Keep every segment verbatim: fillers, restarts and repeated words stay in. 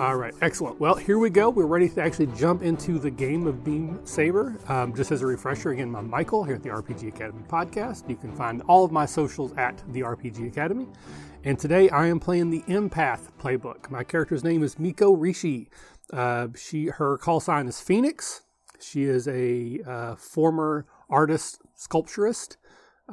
All right, excellent. Well, here we go. We're ready to actually jump into the game of Beam Saber. Um, just as a refresher, again, I'm Michael here at the R P G Academy podcast. You can find all of my socials at the R P G Academy. And today I am playing the Empath playbook. My character's name is Miko Rishi. Uh, she, her call sign is Phoenix. She is a uh, former artist, sculpturist.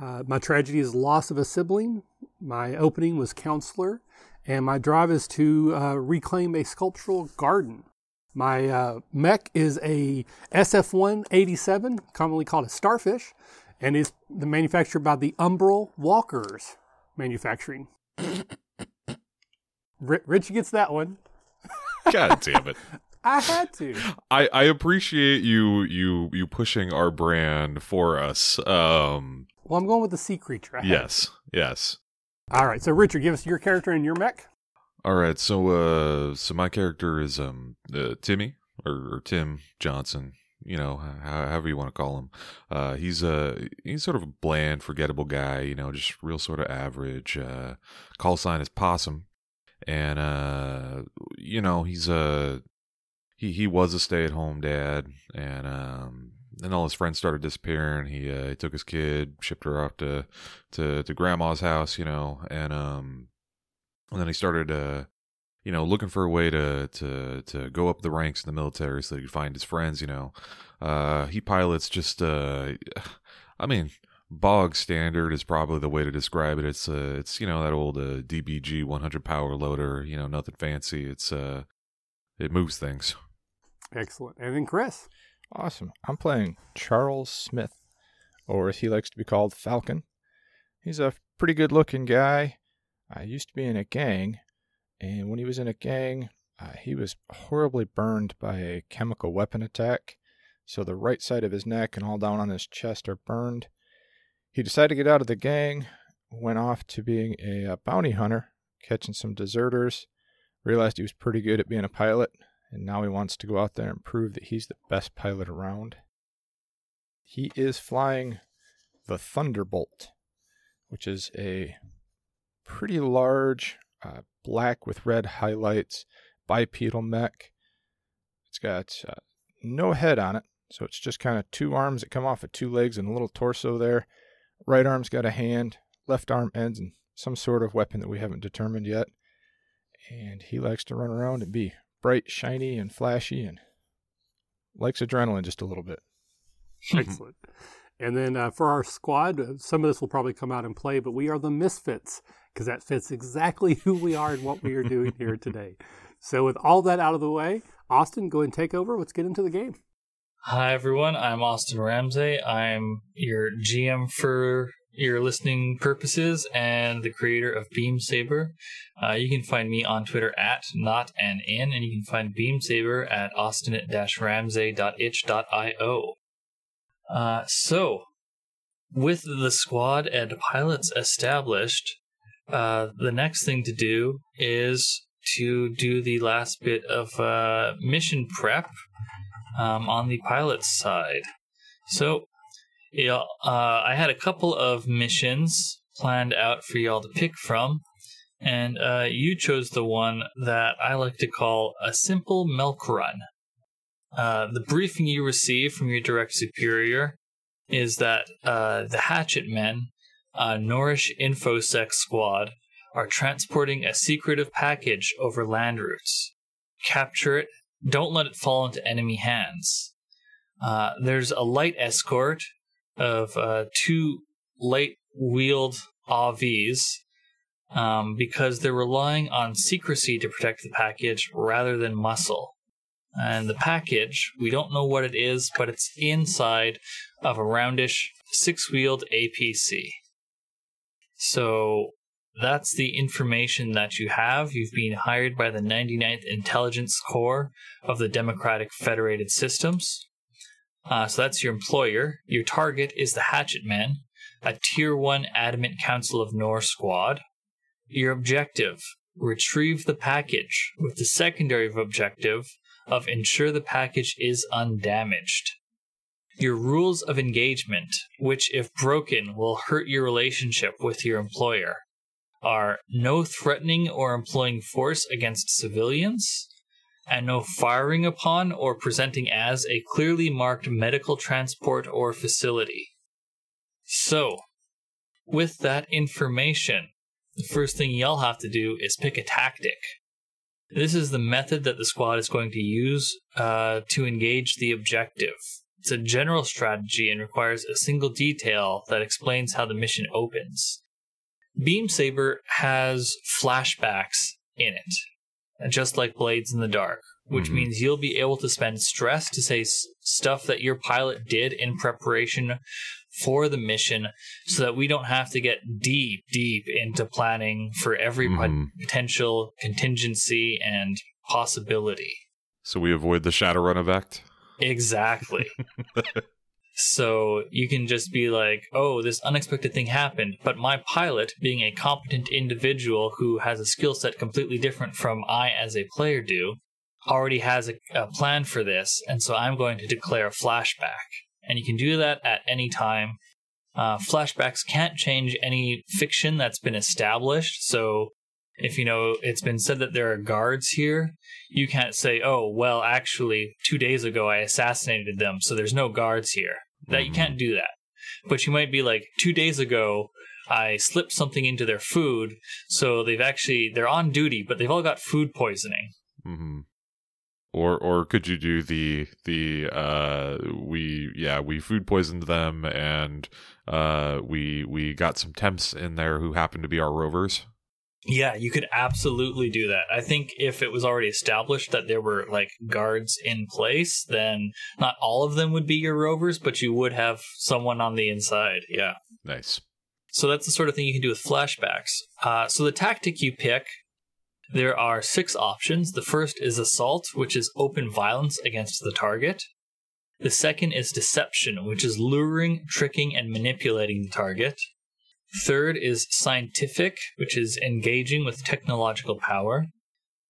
Uh, my tragedy is loss of a sibling. My opening was counselor. And my drive is to uh, reclaim a sculptural garden. My uh, mech is a S F one eighty-seven, commonly called a starfish, and is manufactured by the Umbral Walkers Manufacturing. Rich gets that one. God damn it. I had to. I, I appreciate you you you pushing our brand for us. Um, well, I'm going with the sea creature. I yes, yes. All right, so Richard, give us your character and your mech. All right, so uh, so my character is um uh, Timmy or, or Tim Johnson, you know, however you want to call him. Uh, he's a he's sort of a bland, forgettable guy, you know, just real sort of average. Uh, call sign is Possum, and uh, you know, he's a he he was a stay-at-home dad, and um. Then all his friends started disappearing. He uh, he took his kid, shipped her off to, to, to grandma's house, you know, and um, and then he started, uh, you know, looking for a way to, to to go up the ranks in the military so he could find his friends, you know. Uh, he pilots just, uh, I mean, bog standard is probably the way to describe it. It's uh, it's you know that old uh, D B G one hundred power loader, you know, nothing fancy. It's uh, it moves things. Excellent. And then Chris. Awesome. I'm playing Charles Smith, or as he likes to be called, Falcon. He's a pretty good-looking guy. I used to be in a gang, and when he was in a gang, uh, he was horribly burned by a chemical weapon attack, so the right side of his neck and all down on his chest are burned. He decided to get out of the gang, went off to being a, a bounty hunter, catching some deserters, realized he was pretty good at being a pilot, and now he wants to go out there and prove that he's the best pilot around. He is flying the Thunderbolt, which is a pretty large, uh, black with red highlights, bipedal mech. It's got uh, no head on it, so it's just kind of two arms that come off of two legs and a little torso there. Right arm's got a hand, left arm ends in some sort of weapon that we haven't determined yet. And he likes to run around and be bright, shiny, and flashy, and likes adrenaline just a little bit. Excellent. And then uh, for our squad, some of this will probably come out in play, but we are the Misfits, because that fits exactly who we are and what we are doing here today. So with all that out of the way, Austin, go ahead and take over. Let's get into the game. Hi, everyone. I'm Austin Ramsay. I'm your G M for your listening purposes and the creator of Beam Saber. Uh, you can find me on Twitter at not an in, and you can find Beam Saber at austin ramsay dot itch dot io. Uh, so, with the squad and pilots established, uh, the next thing to do is to do the last bit of uh, mission prep um, on the pilot's side. So, yeah, uh, I had a couple of missions planned out for y'all to pick from, and uh, you chose the one that I like to call a simple milk run. Uh, the briefing you receive from your direct superior is that uh, the Hatchet Men, uh, Norish Infosec Squad, are transporting a secretive package over land routes. Capture it. Don't let it fall into enemy hands. Uh, there's a light escort of uh, two light-wheeled A Vs um, because they're relying on secrecy to protect the package rather than muscle. And the package, we don't know what it is, but it's inside of a roundish six-wheeled A P C. So that's the information that you have. You've been hired by the ninety-ninth Intelligence Corps of the Democratic Federated Systems. Uh, so that's your employer. Your target is the Hatchet Men, a Tier one Adamant Council of Nor squad. Your objective, retrieve the package, with the secondary objective of ensure the package is undamaged. Your rules of engagement, which if broken will hurt your relationship with your employer, are no threatening or employing force against civilians, and no firing upon or presenting as a clearly marked medical transport or facility. So, with that information, the first thing y'all have to do is pick a tactic. This is the method that the squad is going to use uh, to engage the objective. It's a general strategy and requires a single detail that explains how the mission opens. Beam Saber has flashbacks in it, just like Blades in the Dark, which mm-hmm. means you'll be able to spend stress to say s- stuff that your pilot did in preparation for the mission so that we don't have to get deep, deep into planning for every mm-hmm. pot- potential contingency and possibility. So we avoid the Shadowrun effect? Exactly. So you can just be like, oh, this unexpected thing happened, but my pilot, being a competent individual who has a skill set completely different from I as a player do, already has a, a plan for this, and so I'm going to declare a flashback. And you can do that at any time. Uh, flashbacks can't change any fiction that's been established, so if, you know, it's been said that there are guards here, you can't say, oh, well, actually, two days ago I assassinated them, so there's no guards here. That you can't do that. But you might be like, two days ago, I slipped something into their food, so they've actually, they're on duty, but they've all got food poisoning. Mm-hmm. Or or could you do the, the uh, we, yeah, we food poisoned them, and uh, we we got some temps in there who happened to be our rovers? Yeah, you could absolutely do that. I think if it was already established that there were, like, guards in place, then not all of them would be your rovers, but you would have someone on the inside, yeah. Nice. So that's the sort of thing you can do with flashbacks. Uh, so the tactic you pick, there are six options. The first is assault, which is open violence against the target. The second is deception, which is luring, tricking, and manipulating the target. Third is scientific, which is engaging with technological power.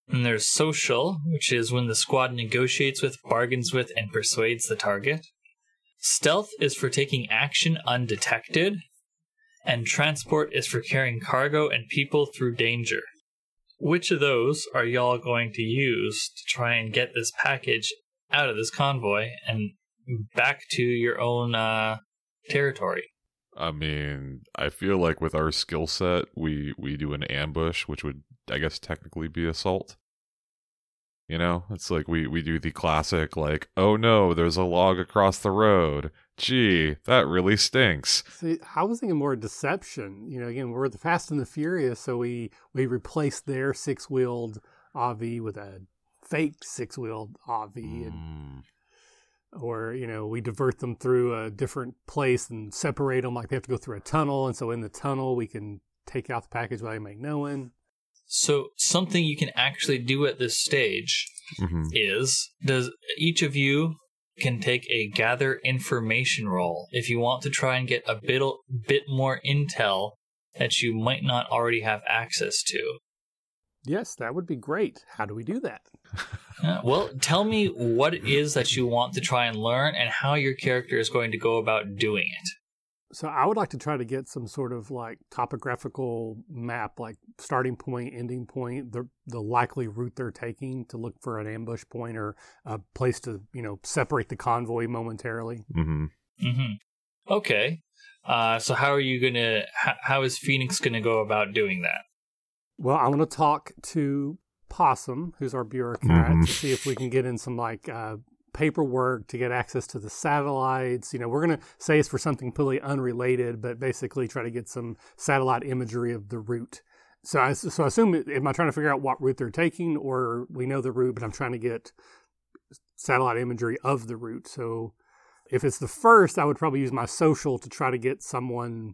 And there's social, which is when the squad negotiates with, bargains with, and persuades the target. Stealth is for taking action undetected. And transport is for carrying cargo and people through danger. Which of those are y'all going to use to try and get this package out of this convoy and back to your own uh, territory? I mean, I feel like with our skill set, we, we do an ambush, which would, I guess, technically be assault. You know, it's like we, we do the classic, like, oh no, there's a log across the road. Gee, that really stinks. See, I was thinking more deception. You know, again, we're the Fast and the Furious, so we, we replaced their six-wheeled Avi with a fake six-wheeled Avi. Mm. And Or, you know, we divert them through a different place and separate them, like they have to go through a tunnel. And so in the tunnel, we can take out the package without anybody knowing. So something you can actually do at this stage mm-hmm. is does each of you can take a gather information roll if you want to try and get a bit, bit more intel that you might not already have access to. Yes, that would be great. How do we do that? Uh, well, tell me what it is that you want to try and learn and how your character is going to go about doing it. So I would like to try to get some sort of like topographical map, like starting point, ending point, the the likely route they're taking to look for an ambush point or a place to, you know, separate the convoy momentarily. Mm-hmm. Mm-hmm. Okay. Uh, so how are you going to, how, how is Phoenix going to go about doing that? Well, I want to talk to Possum, who's our bureaucrat, mm-hmm. to see if we can get in some like uh, paperwork to get access to the satellites. You know, we're going to say it's for something completely unrelated, but basically try to get some satellite imagery of the route. So I, so I assume, am I trying to figure out what route they're taking, or we know the route, but I'm trying to get satellite imagery of the route. So if it's the first, I would probably use my social to try to get someone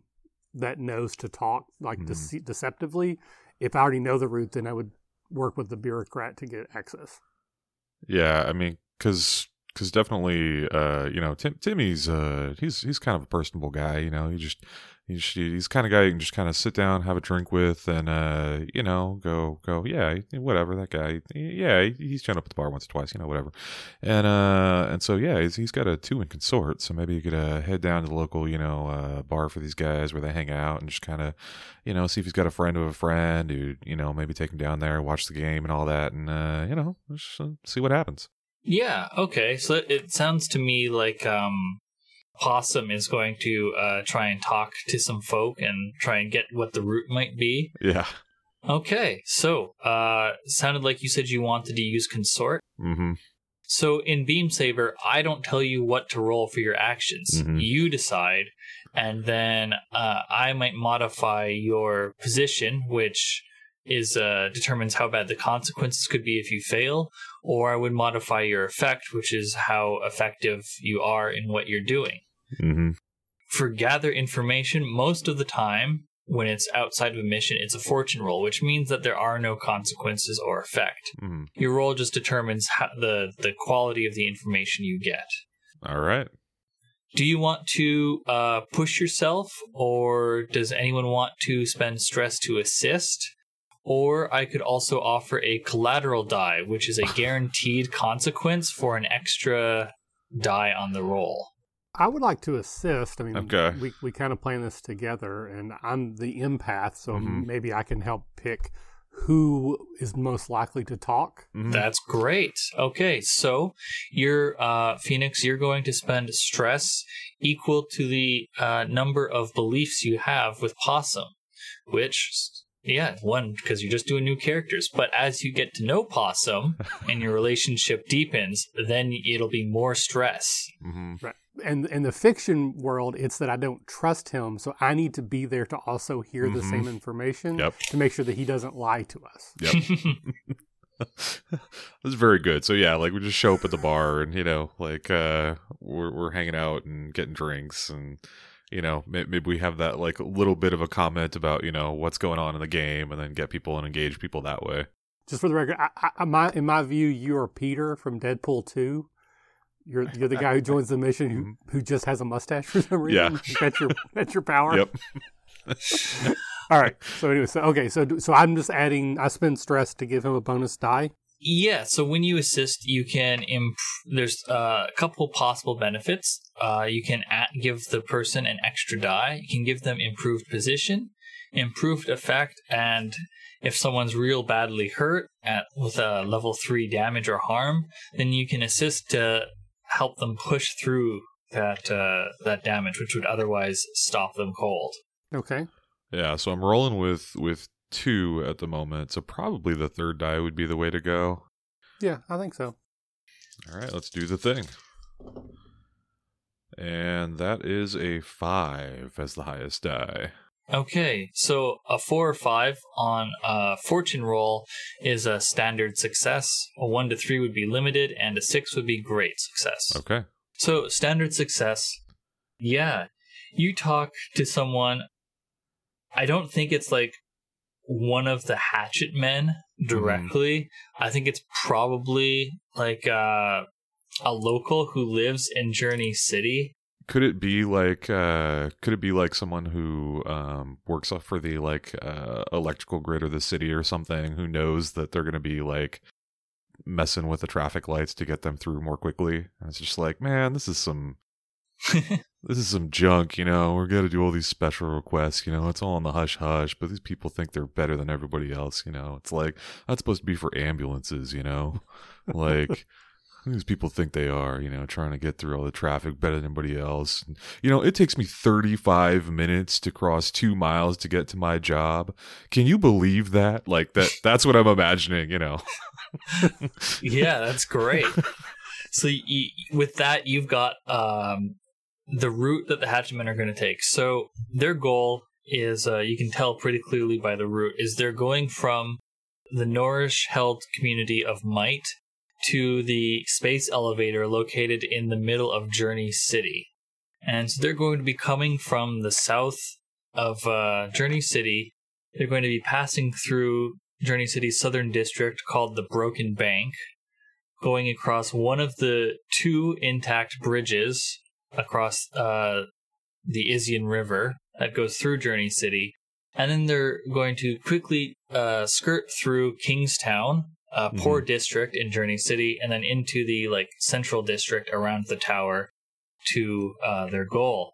that knows to talk like mm. dece- deceptively. If I already know the route, then I would work with the bureaucrat to get access. Yeah, I mean, because because definitely, uh, you know, Tim, Timmy's uh, he's he's kind of a personable guy. You know, he just he's he's kind of guy you can just kind of sit down, have a drink with, and uh, you know, go go yeah, whatever that guy. Yeah, he's shown up at the bar once or twice, you know, whatever. And uh, and so yeah, he's, he's got a two in consort, so maybe you could uh, head down to the local, you know, uh, bar for these guys where they hang out and just kind of, you know, see if he's got a friend of a friend who, you know, maybe take him down there, watch the game and all that, and uh, you know, just see what happens. Yeah, okay. So it sounds to me like um, Possum is going to uh, try and talk to some folk and try and get what the route might be. Yeah. Okay, so uh, sounded like you said you wanted to use Consort. Mm-hmm. So in Beam Saber, I don't tell you what to roll for your actions. Mm-hmm. You decide, and then uh, I might modify your position, which... is uh, determines how bad the consequences could be if you fail, or I would modify your effect, which is how effective you are in what you're doing. Mm-hmm. For gather information, most of the time, when it's outside of a mission, it's a fortune roll, which means that there are no consequences or effect. Mm-hmm. Your roll just determines how the, the quality of the information you get. All right. Do you want to uh, push yourself, or does anyone want to spend stress to assist? Or I could also offer a collateral die, which is a guaranteed consequence for an extra die on the roll. I would like to assist. I mean, okay. we we kind of plan this together, and I'm the empath, so mm-hmm. maybe I can help pick who is most likely to talk. Mm-hmm. That's great. Okay, so you're, uh, Phoenix, you're going to spend stress equal to the uh, number of beliefs you have with Possum, which... Yeah, one, because you're just doing new characters. But as you get to know Possum and your relationship deepens, then it'll be more stress. Mm-hmm. Right. And in the fiction world, it's that I don't trust him, so I need to be there to also hear mm-hmm. the same information yep. to make sure that he doesn't lie to us. Yep. That's very good. So yeah, like we just show up at the bar and, you know, like uh, we're, we're hanging out and getting drinks and... You know, maybe we have that like a little bit of a comment about, you know, what's going on in the game and then get people and engage people that way. Just for the record, I, I, my, in my view, you are Peter from Deadpool two. You're you're the guy who joins the mission who, who just has a mustache for some reason. Yeah. That's your, that's your power. Yep. All right. So anyway, so, okay. So, so I'm just adding, I spend stress to give him a bonus die. Yeah, so when you assist, you can imp- there's uh, a couple possible benefits. Uh, you can at- give the person an extra die. You can give them improved position, improved effect, and if someone's real badly hurt at with a level three damage or harm, then you can assist to help them push through that uh, that damage, which would otherwise stop them cold. Okay. Yeah, so I'm rolling with with. two at the moment, so probably the third die would be the way to go. Yeah, I think so. All right, let's do the thing. And that is a five as the highest die. Okay, so a four or five on a fortune roll is a standard success. A one to three would be limited, and a six would be great success. Okay. So standard success, yeah. You talk to someone, I don't think it's like one of the Hatchet Men directly. Mm. I think it's probably like uh, a local who lives in Journey City. Could it be like? Uh, could it be like someone who um, works off for the like uh, electrical grid or the city or something? Who knows that they're going to be like messing with the traffic lights to get them through more quickly? And it's just like, man, this is some. This is some junk, you know, we're going to do all these special requests, you know, it's all on the hush-hush, but these people think they're better than everybody else, you know, it's like, that's supposed to be for ambulances, you know, like, these people think they are, you know, trying to get through all the traffic better than anybody else, you know, it takes me thirty-five minutes to cross two miles to get to my job, can you believe that, like, that? That's what I'm imagining, you know. Yeah, that's great. So you, with that, you've got... um the route that the Hatchet Men are going to take. So their goal is, uh, you can tell pretty clearly by the route, is they're going from the Norish-held community of Might to the space elevator located in the middle of Journey City. And so they're going to be coming from the south of uh, Journey City. They're going to be passing through Journey City's southern district called the Broken Bank, going across one of the two intact bridges across uh, the Isian River that goes through Journey City. And then they're going to quickly uh, skirt through Kingstown, uh, mm-hmm. poor district in Journey City, and then into the like central district around the tower to uh, their goal.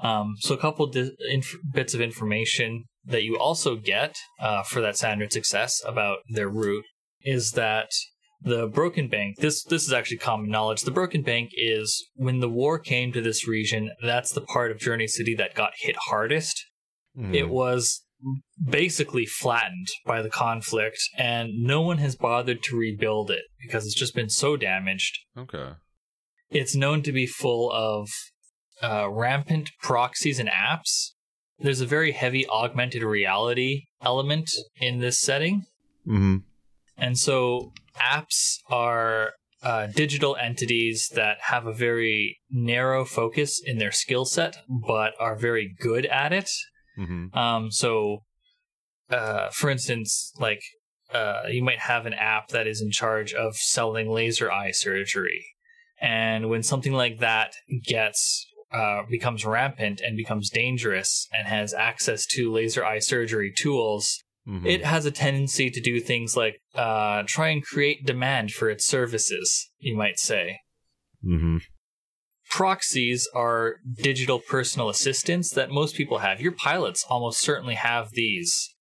Um, so a couple di- inf- bits of information that you also get uh, for that standard success about their route is that the Broken Bank, this this is actually common knowledge, the Broken Bank is, when the war came to this region, that's the part of Journey City that got hit hardest. Mm. It was basically flattened by the conflict, and no one has bothered to rebuild it because it's just been so damaged. Okay. It's known to be full of uh, rampant proxies and apps. There's a very heavy augmented reality element in this setting. Mm-hmm. And so apps are uh, digital entities that have a very narrow focus in their skill set, but are very good at it. Mm-hmm. Um, so, uh, for instance, like uh, you might have an app that is in charge of selling laser eye surgery. And when something like that gets uh, becomes rampant and becomes dangerous and has access to laser eye surgery tools, mm-hmm. it has a tendency to do things like uh, try and create demand for its services, you might say. Mm-hmm. Proxies are digital personal assistants that most people have. Your pilots almost certainly have these,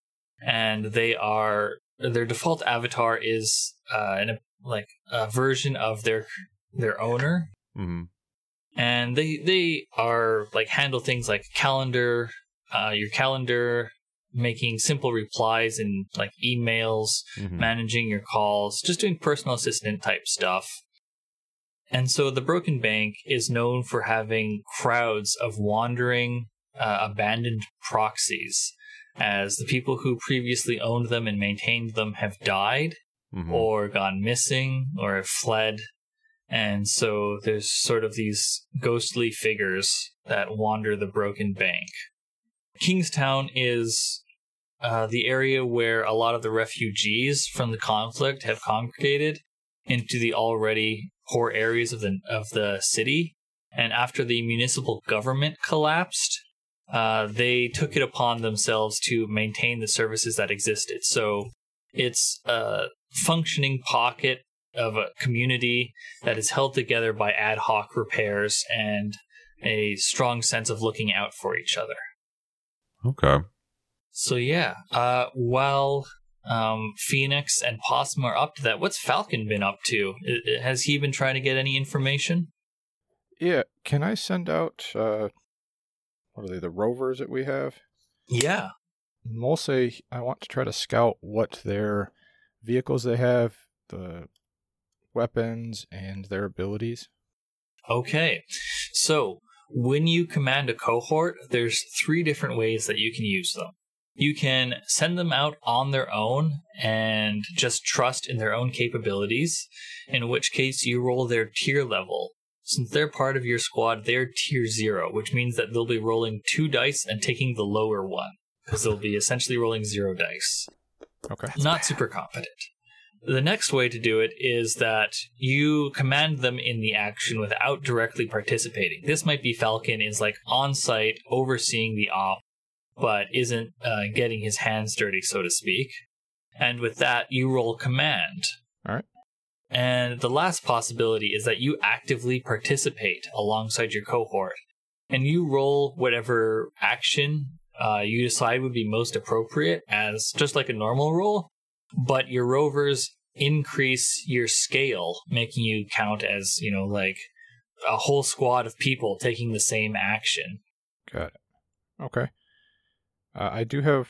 and they are their default avatar is uh, an, like a version of their their owner, mm-hmm. and they they are like handle things like calendar, uh, your calendar, making simple replies in like emails, mm-hmm. managing your calls, just doing personal assistant type stuff. And so the Broken Bank is known for having crowds of wandering, uh, abandoned proxies, as the people who previously owned them and maintained them have died, mm-hmm. or gone missing, or have fled. And so there's sort of these ghostly figures that wander the Broken Bank. Kingstown is uh, the area where a lot of the refugees from the conflict have congregated into the already poor areas of the of the city, and after the municipal government collapsed, uh, they took it upon themselves to maintain the services that existed. So it's a functioning pocket of a community that is held together by ad hoc repairs and a strong sense of looking out for each other. Okay. So yeah, uh, while... Um, Phoenix and Possum are up to that. What's Falcon been up to? I, has he been trying to get any information? Yeah. Can I send out, uh, what are they, the rovers that we have? Yeah. Mostly, I want to try to scout what their vehicles they have, the weapons, and their abilities. Okay. So, when you command a cohort, there's three different ways that you can use them. You can send them out on their own and just trust in their own capabilities, in which case you roll their tier level. Since they're part of your squad, they're tier zero, which means that they'll be rolling two dice and taking the lower one, because they'll be essentially rolling zero dice. Okay. Not super competent. The next way to do it is that you command them in the action without directly participating. This might be Falcon is like on-site overseeing the op, but isn't uh, getting his hands dirty, so to speak. And with that, you roll command. All right. And the last possibility is that you actively participate alongside your cohort, and you roll whatever action uh, you decide would be most appropriate, as just like a normal roll, but your rovers increase your scale, making you count as, you know, like a whole squad of people taking the same action. Got it. Okay. Uh, I do have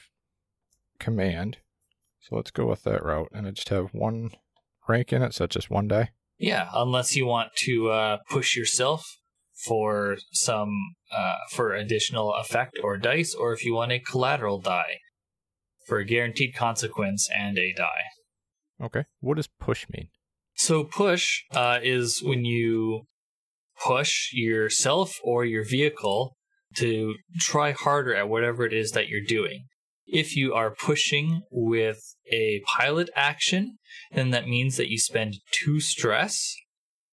command, so let's go with that route, and I just have one rank in it, so it's just one die. Yeah, unless you want to uh, push yourself for some uh, for additional effect or dice, or if you want a collateral die for a guaranteed consequence and a die. Okay, what does push mean? So push uh, is when you push yourself or your vehicle to try harder at whatever it is that you're doing. If you are pushing with a pilot action, then that means that you spend two stress.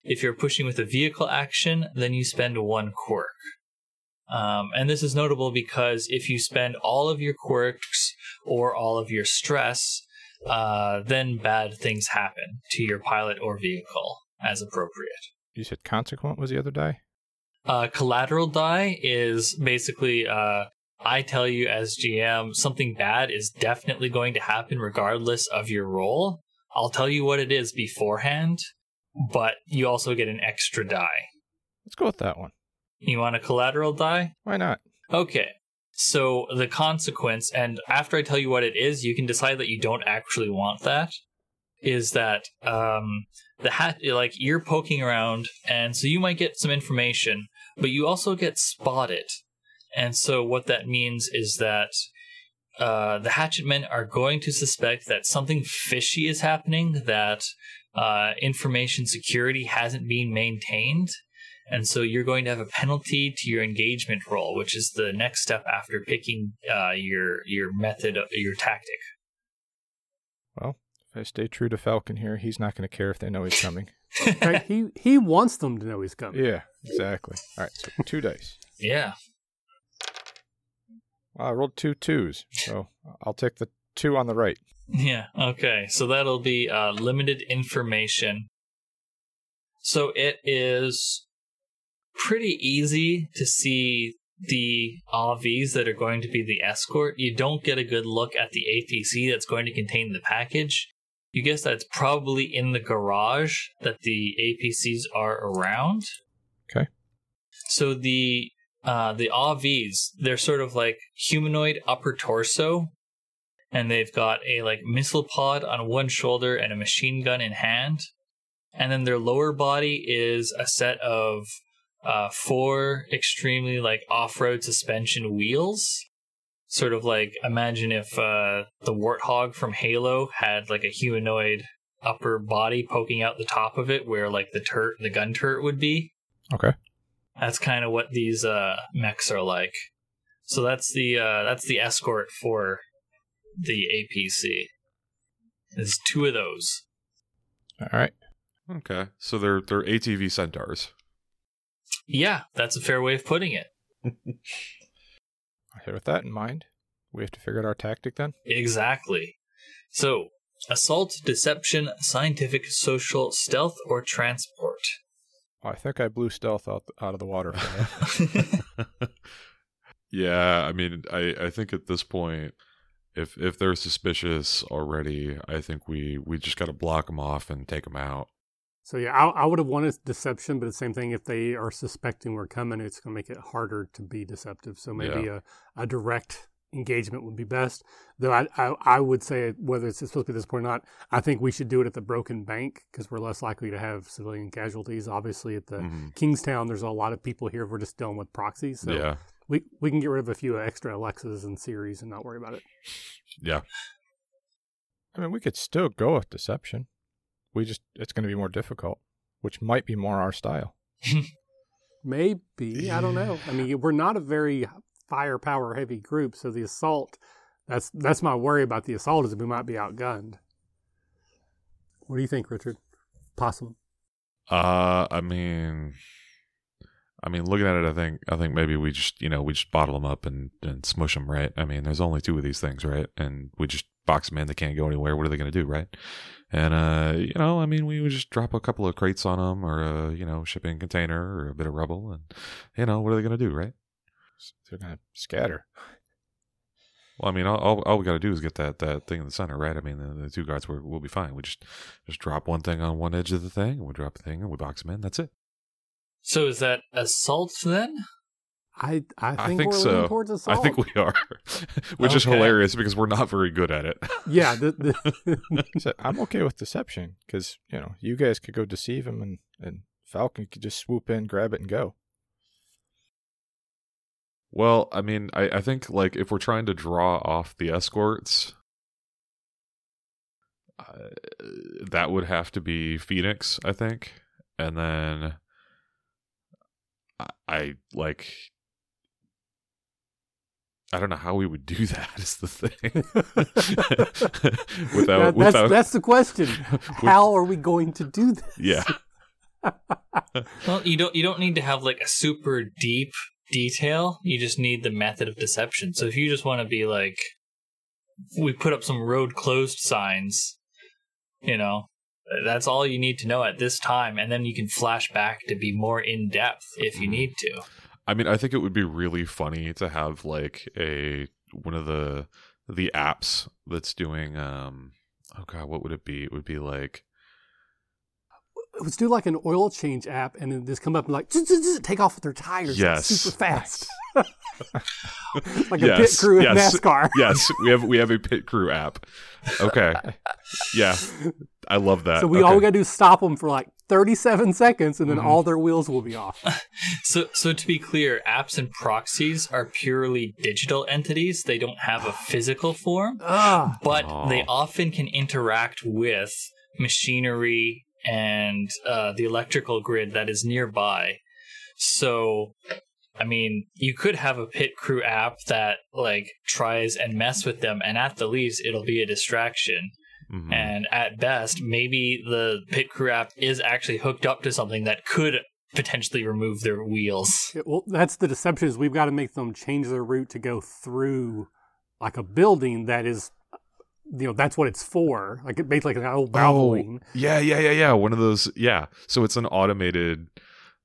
If you're pushing with a vehicle action, then you spend one quirk. Um, and this is notable because if you spend all of your quirks or all of your stress, uh, then bad things happen to your pilot or vehicle as appropriate. You said consequent was the other die? Uh, collateral die is basically, uh, I tell you as G M, something bad is definitely going to happen regardless of your roll. I'll tell you what it is beforehand, but you also get an extra die. Let's go with that one. You want a collateral die? Why not? Okay. So the consequence, and after I tell you what it is, you can decide that you don't actually want that, is that um, the hat, like, you're poking around, and so you might get some information, but you also get spotted. And so what that means is that uh, the Hatchet Men are going to suspect that something fishy is happening, that uh, information security hasn't been maintained. And so you're going to have a penalty to your engagement roll, which is the next step after picking uh, your your method, your tactic. Well, if I stay true to Falcon here, he's not going to care if they know he's coming. Right? He he wants them to know he's coming. Yeah, exactly. All right, so two dice. Yeah. Well, I rolled two twos, so I'll take the two on the right. Yeah, okay. So that'll be uh, limited information. So it is pretty easy to see the A Vs that are going to be the escort. You don't get a good look at the A P C that's going to contain the package. You guess that's probably in the garage that the A P Cs are around. Okay. So the uh, the A Vs, they're sort of like humanoid upper torso, and they've got a like missile pod on one shoulder and a machine gun in hand, and then their lower body is a set of Uh, four extremely like off-road suspension wheels. Sort of like, imagine if uh, the Warthog from Halo had like a humanoid upper body poking out the top of it where like the turret, the gun turret would be. Okay. That's kind of what these uh, mechs are like. So that's the uh, that's the escort for the A P C. There's two of those. All right. Okay. So they're they're A T V centaurs. Yeah, that's a fair way of putting it. Okay, with that in mind, we have to figure out our tactic then? Exactly. So, assault, deception, scientific, social, stealth, or transport. Oh, I think I blew stealth out, out of the water. Yeah, I mean, I, I think at this point, if if they're suspicious already, I think we, we just got to block them off and take them out. So yeah, I, I would have wanted deception, but the same thing, if they are suspecting we're coming, it's going to make it harder to be deceptive. So maybe yeah. a, a direct engagement would be best. Though I, I I would say, whether it's supposed to be this point or not, I think we should do it at the Broken Bank because we're less likely to have civilian casualties. Obviously at the mm-hmm. Kingstown, there's a lot of people here. We're just dealing with proxies. So yeah. we, we can get rid of a few extra Alexas and series and not worry about it. Yeah. I mean, we could still go with deception. We just, it's going to be more difficult, which might be more our style. Maybe. I don't know. I mean, we're not a very firepower heavy group. So the assault, that's, that's my worry about the assault, is we might be outgunned. What do you think, Richard? Possum? Uh, I mean, I mean, looking at it, I think, I think maybe we just, you know, we just bottle them up and, and smush them. Right. I mean, there's only two of these things, right? And we just box them in. They can't go anywhere. What are they going to do? Right. And, uh, you know, I mean, we would just drop a couple of crates on them or, a, you know, shipping container or a bit of rubble. And, you know, what are they going to do, right? They're going to scatter. Well, I mean, all, all, all we got to do is get that, that thing in the center, right? I mean, the, the two guards, we're, we'll be fine. We just just drop one thing on one edge of the thing, and we drop a thing, and we box them in. That's it. So is that assault then? I I think, I think we're so. leaning towards assault. I think we are, which okay. is hilarious because we're not very good at it. Yeah, the, the so I'm okay with deception because you know you guys could go deceive him, and, and Falcon could just swoop in, grab it, and go. Well, I mean, I, I think like if we're trying to draw off the escorts, uh, that would have to be Phoenix, I think, and then I, I like. I don't know how we would do that is the thing. without, yeah, that's, without, that's the question. How are we going to do this? Yeah. Well, you don't, you don't need to have like a super deep detail. You just need the method of deception. So if you just want to be like, we put up some road closed signs, you know, that's all you need to know at this time. And then you can flash back to be more in depth if you mm. need to. I mean, I think it would be really funny to have like a one of the the apps that's doing um oh god, what would it be? It would be like let's do like an oil change app and then just come up and like take off with their tires yes. super fast. Like yes. a pit crew in yes. NASCAR. Yes, we have we have a pit crew app. Okay. Yeah. I love that. So we okay. all we gotta do is stop them for like thirty-seven seconds and then mm-hmm. all their wheels will be off. So so to be clear, apps and proxies are purely digital entities. They don't have a physical form, ah. but Aww. they often can interact with machinery and uh, the electrical grid that is nearby. So, I mean, you could have a pit crew app that like tries and mess with them, and at the least, it'll be a distraction. Mm-hmm. And at best, maybe the pit crew app is actually hooked up to something that could potentially remove their wheels. Yeah, well, that's the deception is we've got to make them change their route to go through like a building that is, you know, that's what it's for. Like it makes like an old babbling. Oh, yeah, yeah, yeah, yeah. One of those. Yeah. So it's an automated.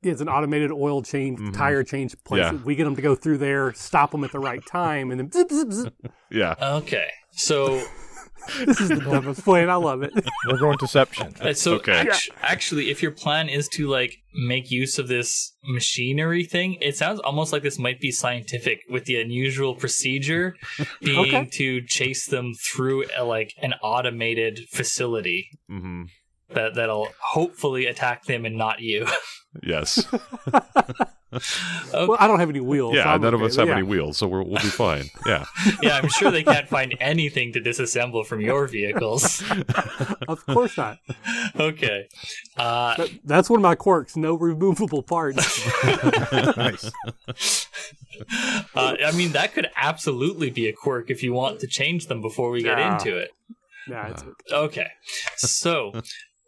Yeah, it's an automated oil change, mm-hmm. tire change place. Yeah. We get them to go through there, stop them at the right time, and then. Zip, zip, zip. Yeah. Okay. So. This is the dumbest plan. I love it. We're going deception. So okay. actu- actually, if your plan is to like make use of this machinery thing, it sounds almost like this might be scientific, with the unusual procedure being okay. to chase them through a, like an automated facility mm-hmm. that that'll hopefully attack them and not you. Yes. Okay. Well, I don't have any wheels. Yeah, so none okay. of us have yeah. any wheels, so we're, we'll be fine. Yeah, yeah. I'm sure they can't find anything to disassemble from your vehicles. Of course not. Okay, uh, that, that's one of my quirks: no removable parts. Nice. Uh, I mean, that could absolutely be a quirk if you want to change them before we get nah. into it. Nah, it's okay. So.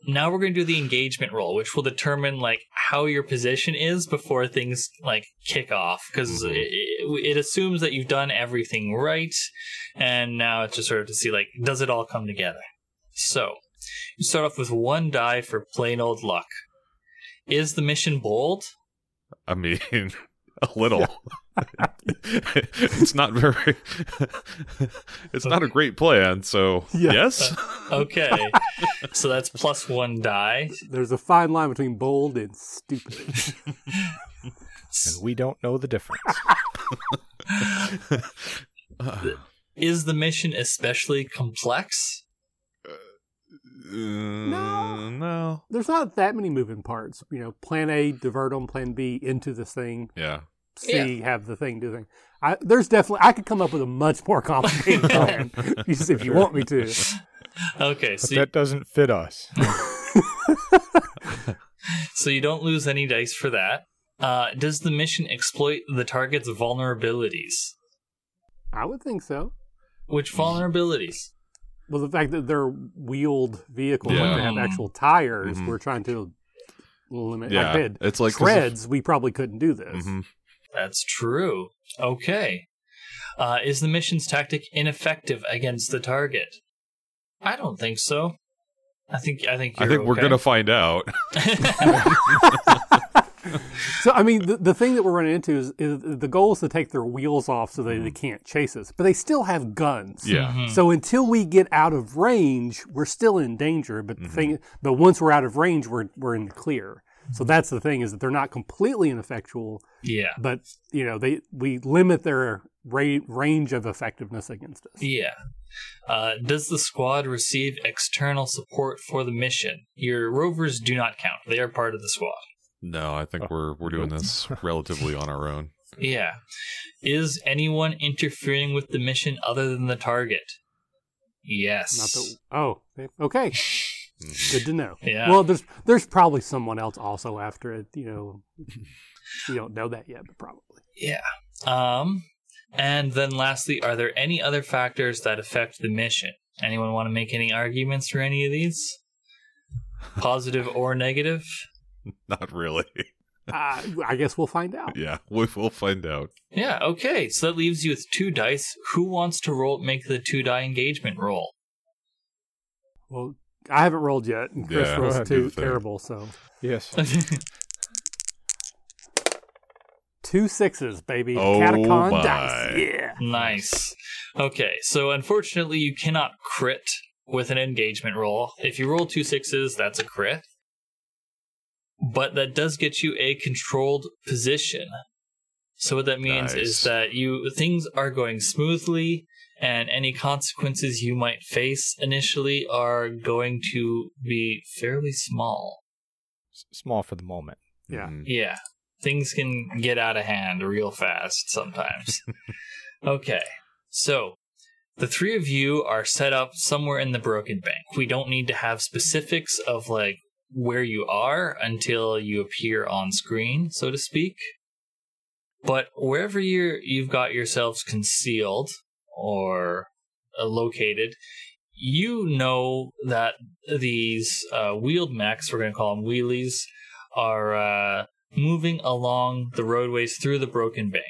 Now we're going to do the engagement roll, which will determine like how your position is before things like kick off, because mm-hmm. it, it assumes that you've done everything right, and now it's just sort of to see like does it all come together. So you start off with one die for plain old luck. Is the mission bold? I mean, a little. It's not very. It's okay. not a great plan. So yeah. yes. Uh, okay. So that's plus one die. There's a fine line between bold and stupid. And we don't know the difference. Is the mission especially complex? Uh, no, no. There's not that many moving parts. You know, plan A, divert on plan B into this thing. Yeah. See, yeah. have the thing do thing. I, there's definitely I could come up with a much more complicated plan just if you want me to. Okay, so but that you, doesn't fit us. So you don't lose any dice for that. Uh, does the mission exploit the target's vulnerabilities? I would think so. Which vulnerabilities? Well, the fact that they're wheeled vehicles, yeah. like they have actual tires. Mm-hmm. We're trying to limit. Yeah, like it's like treads. If... We probably couldn't do this. Mm-hmm. That's true. Okay. Uh, is the mission's tactic ineffective against the target? I don't think so. I think I think you're I think okay. we're going to find out. So, I mean, the, the thing that we're running into is, is the goal is to take their wheels off so that mm-hmm. they can't chase us. But they still have guns. Yeah. Mm-hmm. So until we get out of range, we're still in danger. But mm-hmm. the thing, but once we're out of range, we're we're in the clear. So that's the thing is that they're not completely ineffectual. Yeah. But, you know, they we limit their ra- range of effectiveness against us. Yeah. Uh, does the squad receive external support for the mission? Your rovers do not count. They are part of the squad. No, I think we're we're doing this relatively on our own. Yeah. Is anyone interfering with the mission other than the target? Yes. Not the, oh, okay. Good to know. Yeah. Well, there's there's probably someone else also after it. You know, you don't know that yet, but probably. Yeah. Um. And then lastly, are there any other factors that affect the mission? Anyone want to make any arguments for any of these? Positive or negative? Not really. uh, I guess we'll find out. Yeah, we'll find out. Yeah, okay. So that leaves you with two dice. Who wants to roll? Make the two-die engagement roll? Well, I haven't rolled yet, and Chris yeah, was too terrible, so... Yes. Two sixes, baby. Oh, Catacomb my. Dice. Yeah. Nice. Okay, so unfortunately, you cannot crit with an engagement roll. If you roll two sixes, that's a crit. But that does get you a controlled position. So what that means nice. Is that you things are going smoothly, and any consequences you might face initially are going to be fairly small. S- small for the moment. Yeah. Mm-hmm. Yeah. Things can get out of hand real fast sometimes. Okay. So, the three of you are set up somewhere in the Broken Bank. We don't need to have specifics of, like, where you are until you appear on screen, so to speak. But wherever you're, you've got yourselves concealed or uh, located, you know that these uh, wheeled mechs, we're going to call them wheelies, are uh, moving along the roadways through the Broken Bank.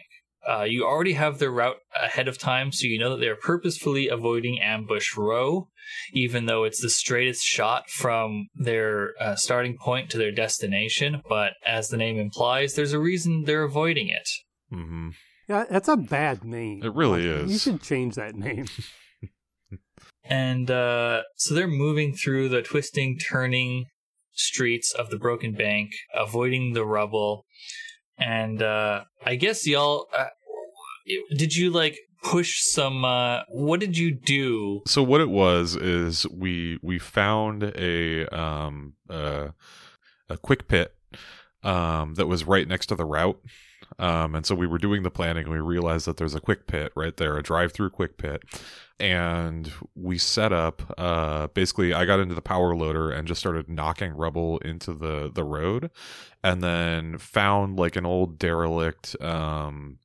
Uh, you already have their route ahead of time, so you know that they are purposefully avoiding Ambush Row, even though it's the straightest shot from their uh, starting point to their destination. But as the name implies, there's a reason they're avoiding it. Mm-hmm. Yeah, that's a bad name. It really like, is. You should change that name. And uh, so they're moving through the twisting, turning streets of the Broken Bank, avoiding the rubble. And uh, I guess y'all, uh, did you like push some, uh, what did you do? So what it was is we we found a um uh, a quick pit um that was right next to the route. Um, and so we were doing the planning and we realized that there's a quick pit right there, a drive-through quick pit. And we set up, uh, basically I got into the power loader and just started knocking rubble into the, the road, and then found like an old derelict, um,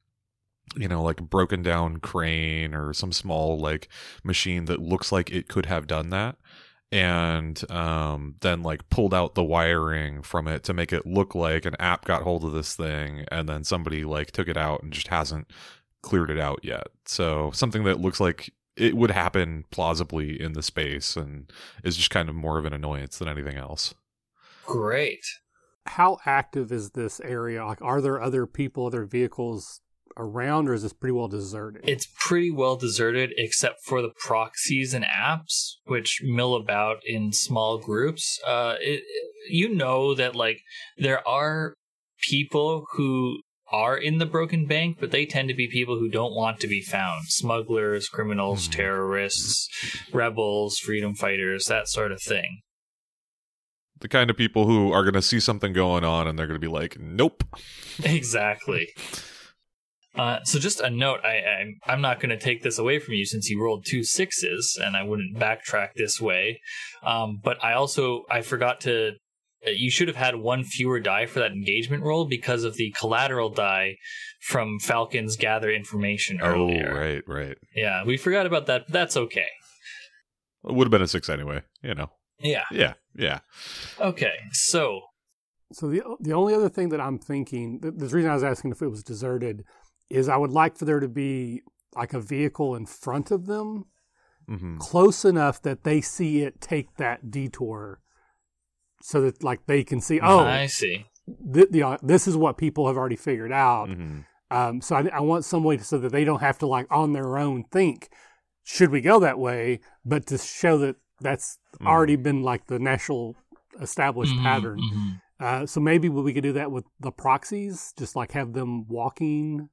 you know, like broken down crane or some small like machine that looks like it could have done that. And um, then like pulled out the wiring from it to make it look like an app got hold of this thing, and then somebody like took it out and just hasn't cleared it out yet. So something that looks like it would happen plausibly in the space and is just kind of more of an annoyance than anything else. Great. How active is this area? Like, are there other people, other vehicles around, or is this pretty well deserted? It's pretty well deserted except for the proxies and apps, which mill about in small groups. Uh, it, you know that like there are people who are in the Broken Bank, but they tend to be people who don't want to be found. Smugglers, criminals, terrorists, rebels, freedom fighters, that sort of thing. The kind of people who are going to see something going on and they're going to be like, nope. Exactly. Uh, so just a note, I, I, I'm not going to take this away from you since you rolled two sixes, and I wouldn't backtrack this way. Um, but I also, I forgot to, you should have had one fewer die for that engagement roll because of the collateral die from Falcon's Gather Information earlier. Oh, right, right. Yeah, we forgot about that, but that's okay. It would have been a six anyway, you know. Yeah. Yeah, yeah. Okay, so. So the, the only other thing that I'm thinking, the, the reason I was asking if it was deserted is I would like for there to be like a vehicle in front of them, mm-hmm. close enough that they see it take that detour, so that like they can see. Oh, I see. Th- you know, this is what people have already figured out. Mm-hmm. Um, so I, I want some way to, so that they don't have to like on their own think, should we go that way? But to show that that's mm-hmm. already been like the national established mm-hmm, pattern. Mm-hmm. Uh, so maybe we could do that with the proxies, just like have them walking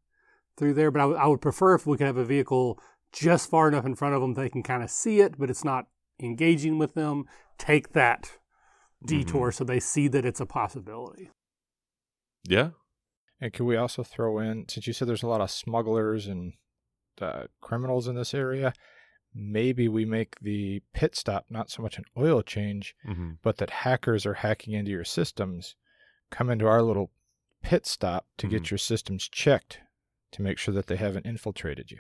through there, but I, w- I would prefer if we could have a vehicle just far enough in front of them that they can kind of see it, but it's not engaging with them. Take that detour mm-hmm. so they see that it's a possibility. Yeah. And can we also throw in, since you said there's a lot of smugglers and uh, criminals in this area, maybe we make the pit stop not so much an oil change, mm-hmm. but that hackers are hacking into your systems, come into our little pit stop to mm-hmm. get your systems checked to make sure that they haven't infiltrated you.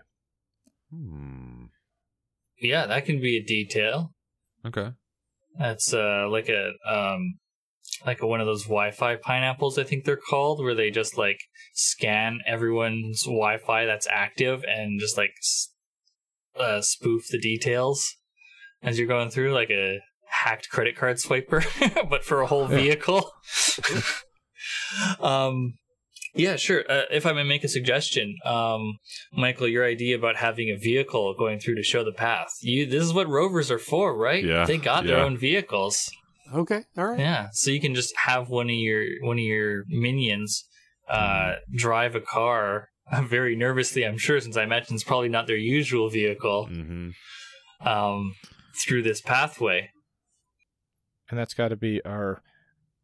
Hmm. Yeah, that can be a detail. Okay. That's uh, like a um, like a, one of those Wi-Fi pineapples, I think they're called, where they just like scan everyone's Wi-Fi that's active and just like uh, spoof the details as you're going through, like a hacked credit card swiper, but for a whole vehicle. Yeah. um. Yeah, sure. Uh, if I may make a suggestion, um, Michael, your idea about having a vehicle going through to show the path. You, this is what rovers are for, right? Yeah. They got yeah. their own vehicles. Okay. All right. Yeah. So you can just have one of your one of your minions uh, drive a car very nervously, I'm sure, since I imagine it's probably not their usual vehicle, mm-hmm. um, through this pathway. And that's got to be our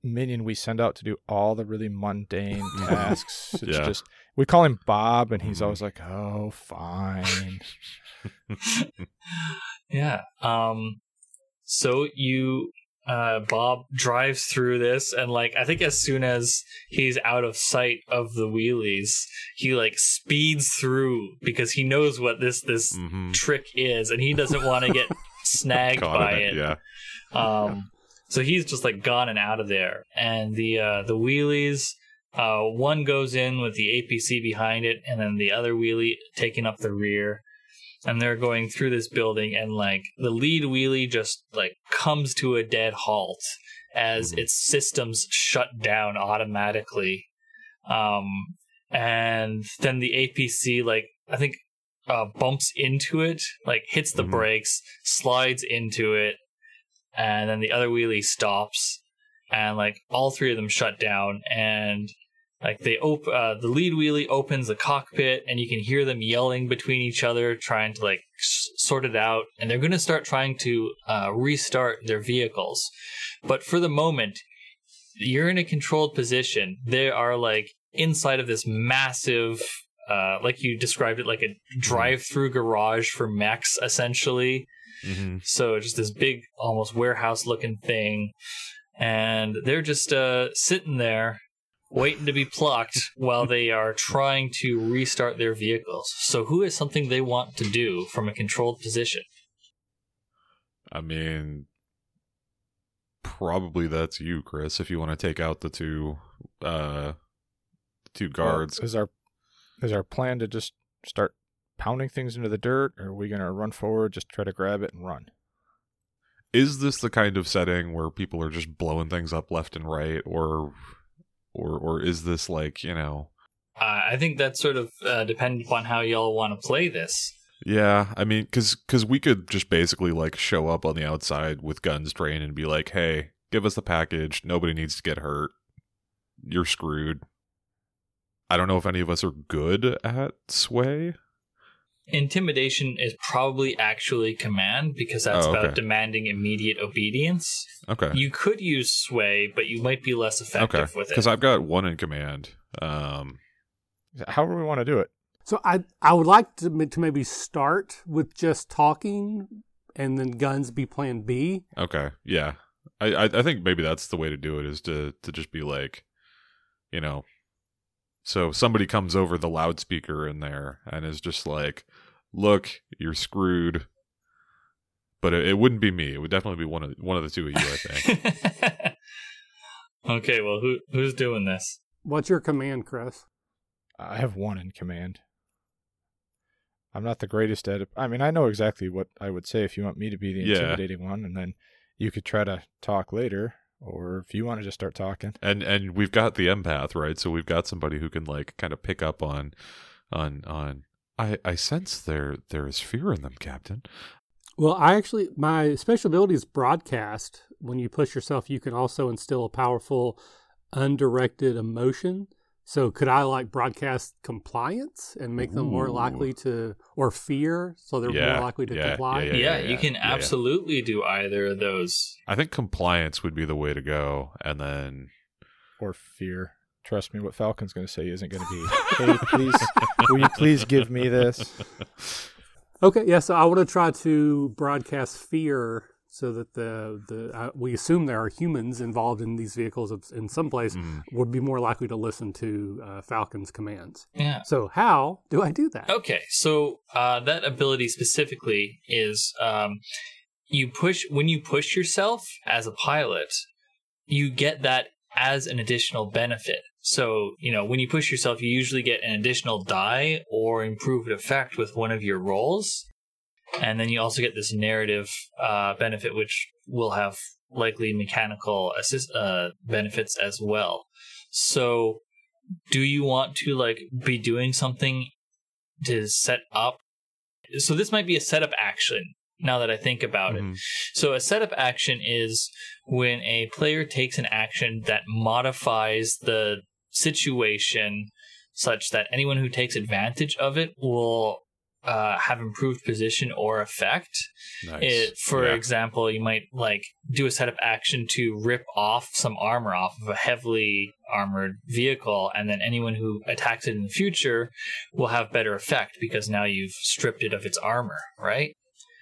minion we send out to do all the really mundane tasks. It's yeah. just, we call him Bob, and he's always like, oh, fine. yeah. Um, so you, uh, Bob drives through this, and like, I think as soon as he's out of sight of the wheelies, he like speeds through because he knows what this, this mm-hmm. trick is, and he doesn't want to get snagged Caught by it. it. Yeah. Um, yeah. So he's just like gone and out of there. And the uh, the wheelies, uh, one goes in with the A P C behind it, and then the other wheelie taking up the rear. And they're going through this building, and like the lead wheelie just like comes to a dead halt as its systems shut down automatically. Um, and then the A P C, like I think, uh, bumps into it, like hits the mm-hmm. brakes, slides into it. And then the other wheelie stops, and like all three of them shut down. And like they op- uh, the lead wheelie opens the cockpit, and you can hear them yelling between each other, trying to like s- sort it out. And they're going to start trying to uh, restart their vehicles. But for the moment, you're in a controlled position. They are like inside of this massive, uh, like you described it, like a drive-through garage for mechs, essentially. Mm-hmm. So just this big, almost warehouse-looking thing, and they're just uh, sitting there waiting to be plucked while they are trying to restart their vehicles. So who is something they want to do from a controlled position? I mean, probably that's you, Chris, if you want to take out the two uh, the two guards. Well, is our is our plan to just start pounding things into the dirt, or are we going to run forward, just try to grab it and run? Is this the kind of setting where people are just blowing things up left and right, or or or is this like, you know... Uh, I think that's sort of uh, dependent upon how y'all want to play this. Yeah, I mean, because because we could just basically like show up on the outside with guns trained and be like, hey, give us the package, nobody needs to get hurt, you're screwed. I don't know if any of us are good at sway. Intimidation is probably actually command, because that's oh, okay. about demanding immediate obedience. Okay. You could use sway, but you might be less effective okay. with it. Because I've got one in command. Um, However we want to do it. So I I would like to, to maybe start with just talking, and then guns be plan B. Okay, yeah. I, I think maybe that's the way to do it, is to, to just be like, you know, so somebody comes over the loudspeaker in there and is just like, look, you're screwed. But it, it wouldn't be me. It would definitely be one of one of the two of you, I think. Okay, well, who who's doing this? What's your command, Chris? I have one in command. I'm not the greatest at it. I mean, I know exactly what I would say if you want me to be the intimidating yeah. one, and then you could try to talk later. Or if you want to just start talking. And and we've got the empath, right? So we've got somebody who can like kind of pick up on on on I, I sense there there is fear in them, Captain. Well, I actually my special ability is broadcast. When you push yourself, you can also instill a powerful undirected emotion. So could I like broadcast compliance and make Ooh. them more likely to, or fear, so they're yeah, more likely to yeah, comply? Yeah, yeah, yeah, yeah, yeah, you can yeah, absolutely yeah. do either of those. I think compliance would be the way to go, and then... Or fear. Trust me, what Falcon's going to say isn't going to be, hey, please, will you please give me this? Okay, yeah, so I want to try to broadcast fear so that the the uh, we assume there are humans involved in these vehicles in some place mm. would be more likely to listen to uh, Falcon's commands. Yeah. So how do I do that? Okay, so uh, that ability specifically is um, you push when you push yourself as a pilot, you get that as an additional benefit. So, you know, when you push yourself, you usually get an additional die or improved effect with one of your rolls. And then you also get this narrative uh, benefit, which will have likely mechanical assist, uh, benefits as well. So do you want to, like, be doing something to set up? So this might be a setup action, now that I think about mm-hmm. it. So a setup action is when a player takes an action that modifies the situation such that anyone who takes advantage of it will... Uh, have improved position or effect. Nice. It, for yeah. example, you might like do a setup action to rip off some armor off of a heavily armored vehicle, and then anyone who attacks it in the future will have better effect because now you've stripped it of its armor, right?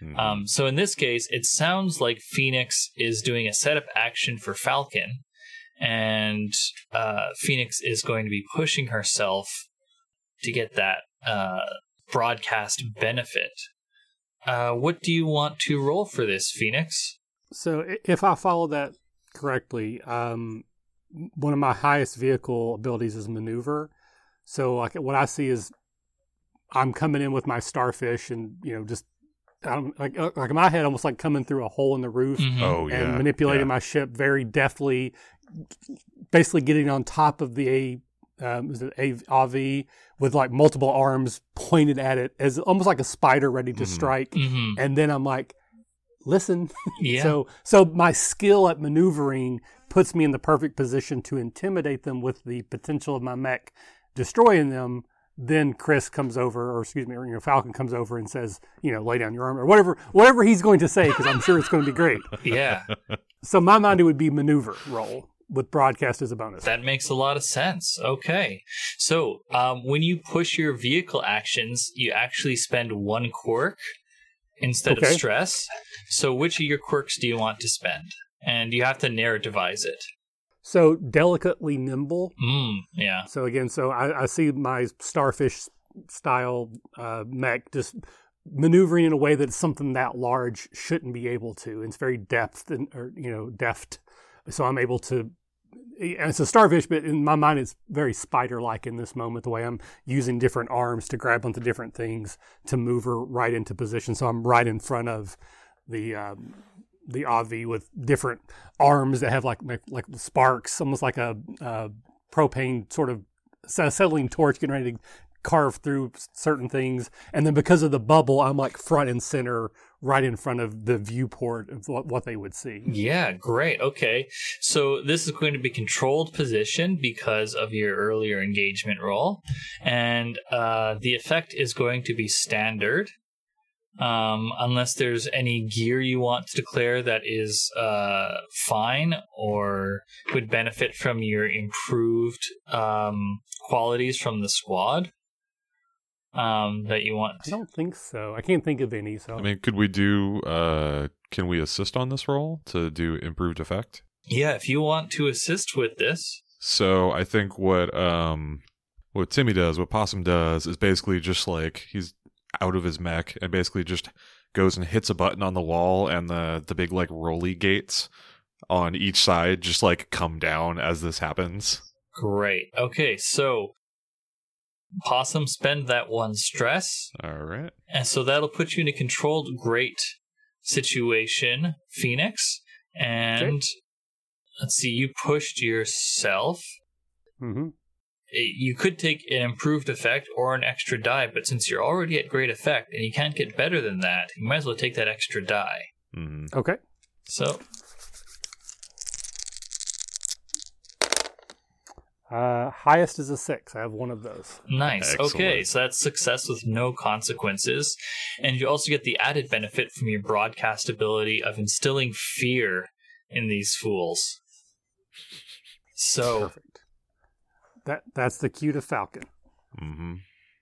Mm-hmm. Um, so in this case, it sounds like Phoenix is doing a setup action for Falcon, and uh, Phoenix is going to be pushing herself to get that uh broadcast benefit. Uh, what do you want to roll for this, Phoenix? So if I follow that correctly, um, one of my highest vehicle abilities is maneuver. So like what I see is I'm coming in with my starfish and, you know, just I don't, like like in my head, almost like coming through a hole in the roof mm-hmm. oh, and yeah, manipulating yeah. my ship very deftly, basically getting on top of the A Um, is it A V with like multiple arms pointed at it as almost like a spider ready to mm-hmm. strike. Mm-hmm. And then I'm like, listen. Yeah. so, so my skill at maneuvering puts me in the perfect position to intimidate them with the potential of my mech destroying them. Then Chris comes over, or excuse me, or, you know, Falcon comes over and says, you know, lay down your arm or whatever, whatever he's going to say, because I'm sure it's going to be great. Yeah. So my mind, it would be maneuver roll with broadcast as a bonus. That makes a lot of sense. Okay. So um, when you push your vehicle actions, you actually spend one quirk instead okay. of stress. So which of your quirks do you want to spend? And you have to narrativize it. So delicately nimble. Mm, yeah. So again, so I, I see my starfish style uh, mech just maneuvering in a way that something that large shouldn't be able to. It's very deft and, or, you know, deft. So I'm able to, and it's a starfish, but in my mind, it's very spider-like in this moment, the way I'm using different arms to grab onto different things to move her right into position. So I'm right in front of the um, the Avi with different arms that have like like sparks, almost like a uh, propane sort of acetylene torch getting ready to carve through certain things. And then because of the bubble, I'm like front and center, right in front of the viewport of what they would see. Yeah, great. Okay. So this is going to be controlled position because of your earlier engagement roll. And uh, the effect is going to be standard. Um, unless there's any gear you want to declare that is uh, fine or would benefit from your improved um, qualities from the squad. Um, that you want? I don't think so. I can't think of any. So I mean, could we do? Uh, can we assist on this roll to do improved effect? Yeah, if you want to assist with this. So I think what um what Timmy does, what Possum does, is basically just like he's out of his mech and basically just goes and hits a button on the wall, and the the big like rolly gates on each side just like come down as this happens. Great. Okay, so. Possum, spend that one stress. All right. And so that'll put you in a controlled great situation, Phoenix. And okay. let's see, you pushed yourself. Mm-hmm. It, you could take an improved effect or an extra die, but since you're already at great effect and you can't get better than that, you might as well take that extra die. Mm-hmm. Okay. So. Uh, highest is a six. I have one of those. Nice. Excellent. Okay, so that's success with no consequences. And you also get the added benefit from your broadcast ability of instilling fear in these fools. So perfect. That, that's the cue to Falcon. Mm-hmm.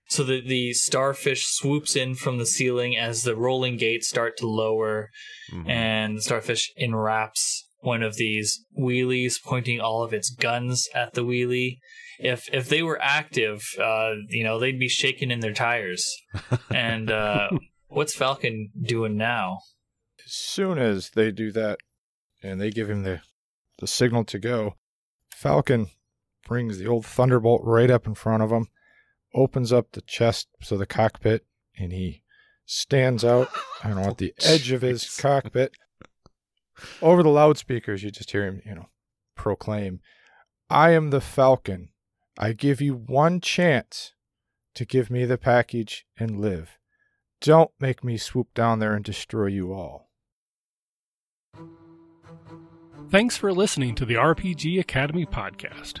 So the, the starfish swoops in from the ceiling as the rolling gates start to lower, mm-hmm. and the starfish enwraps one of these wheelies, pointing all of its guns at the wheelie. If if they were active, uh, you know, they'd be shaking in their tires. And uh, what's Falcon doing now? As soon as they do that, and they give him the, the signal to go, Falcon brings the old Thunderbolt right up in front of him, opens up the chest, so the cockpit, and he stands out, I don't know, at the edge of his cockpit. Over the loudspeakers, you just hear him, you know, proclaim, "I am the Falcon. I give you one chance to give me the package and live. Don't make me swoop down there and destroy you all." Thanks for listening to the R P G Academy podcast.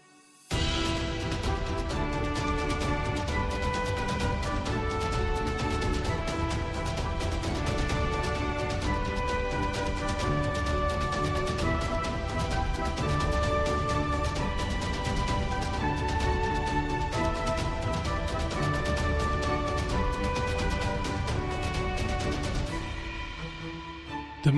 The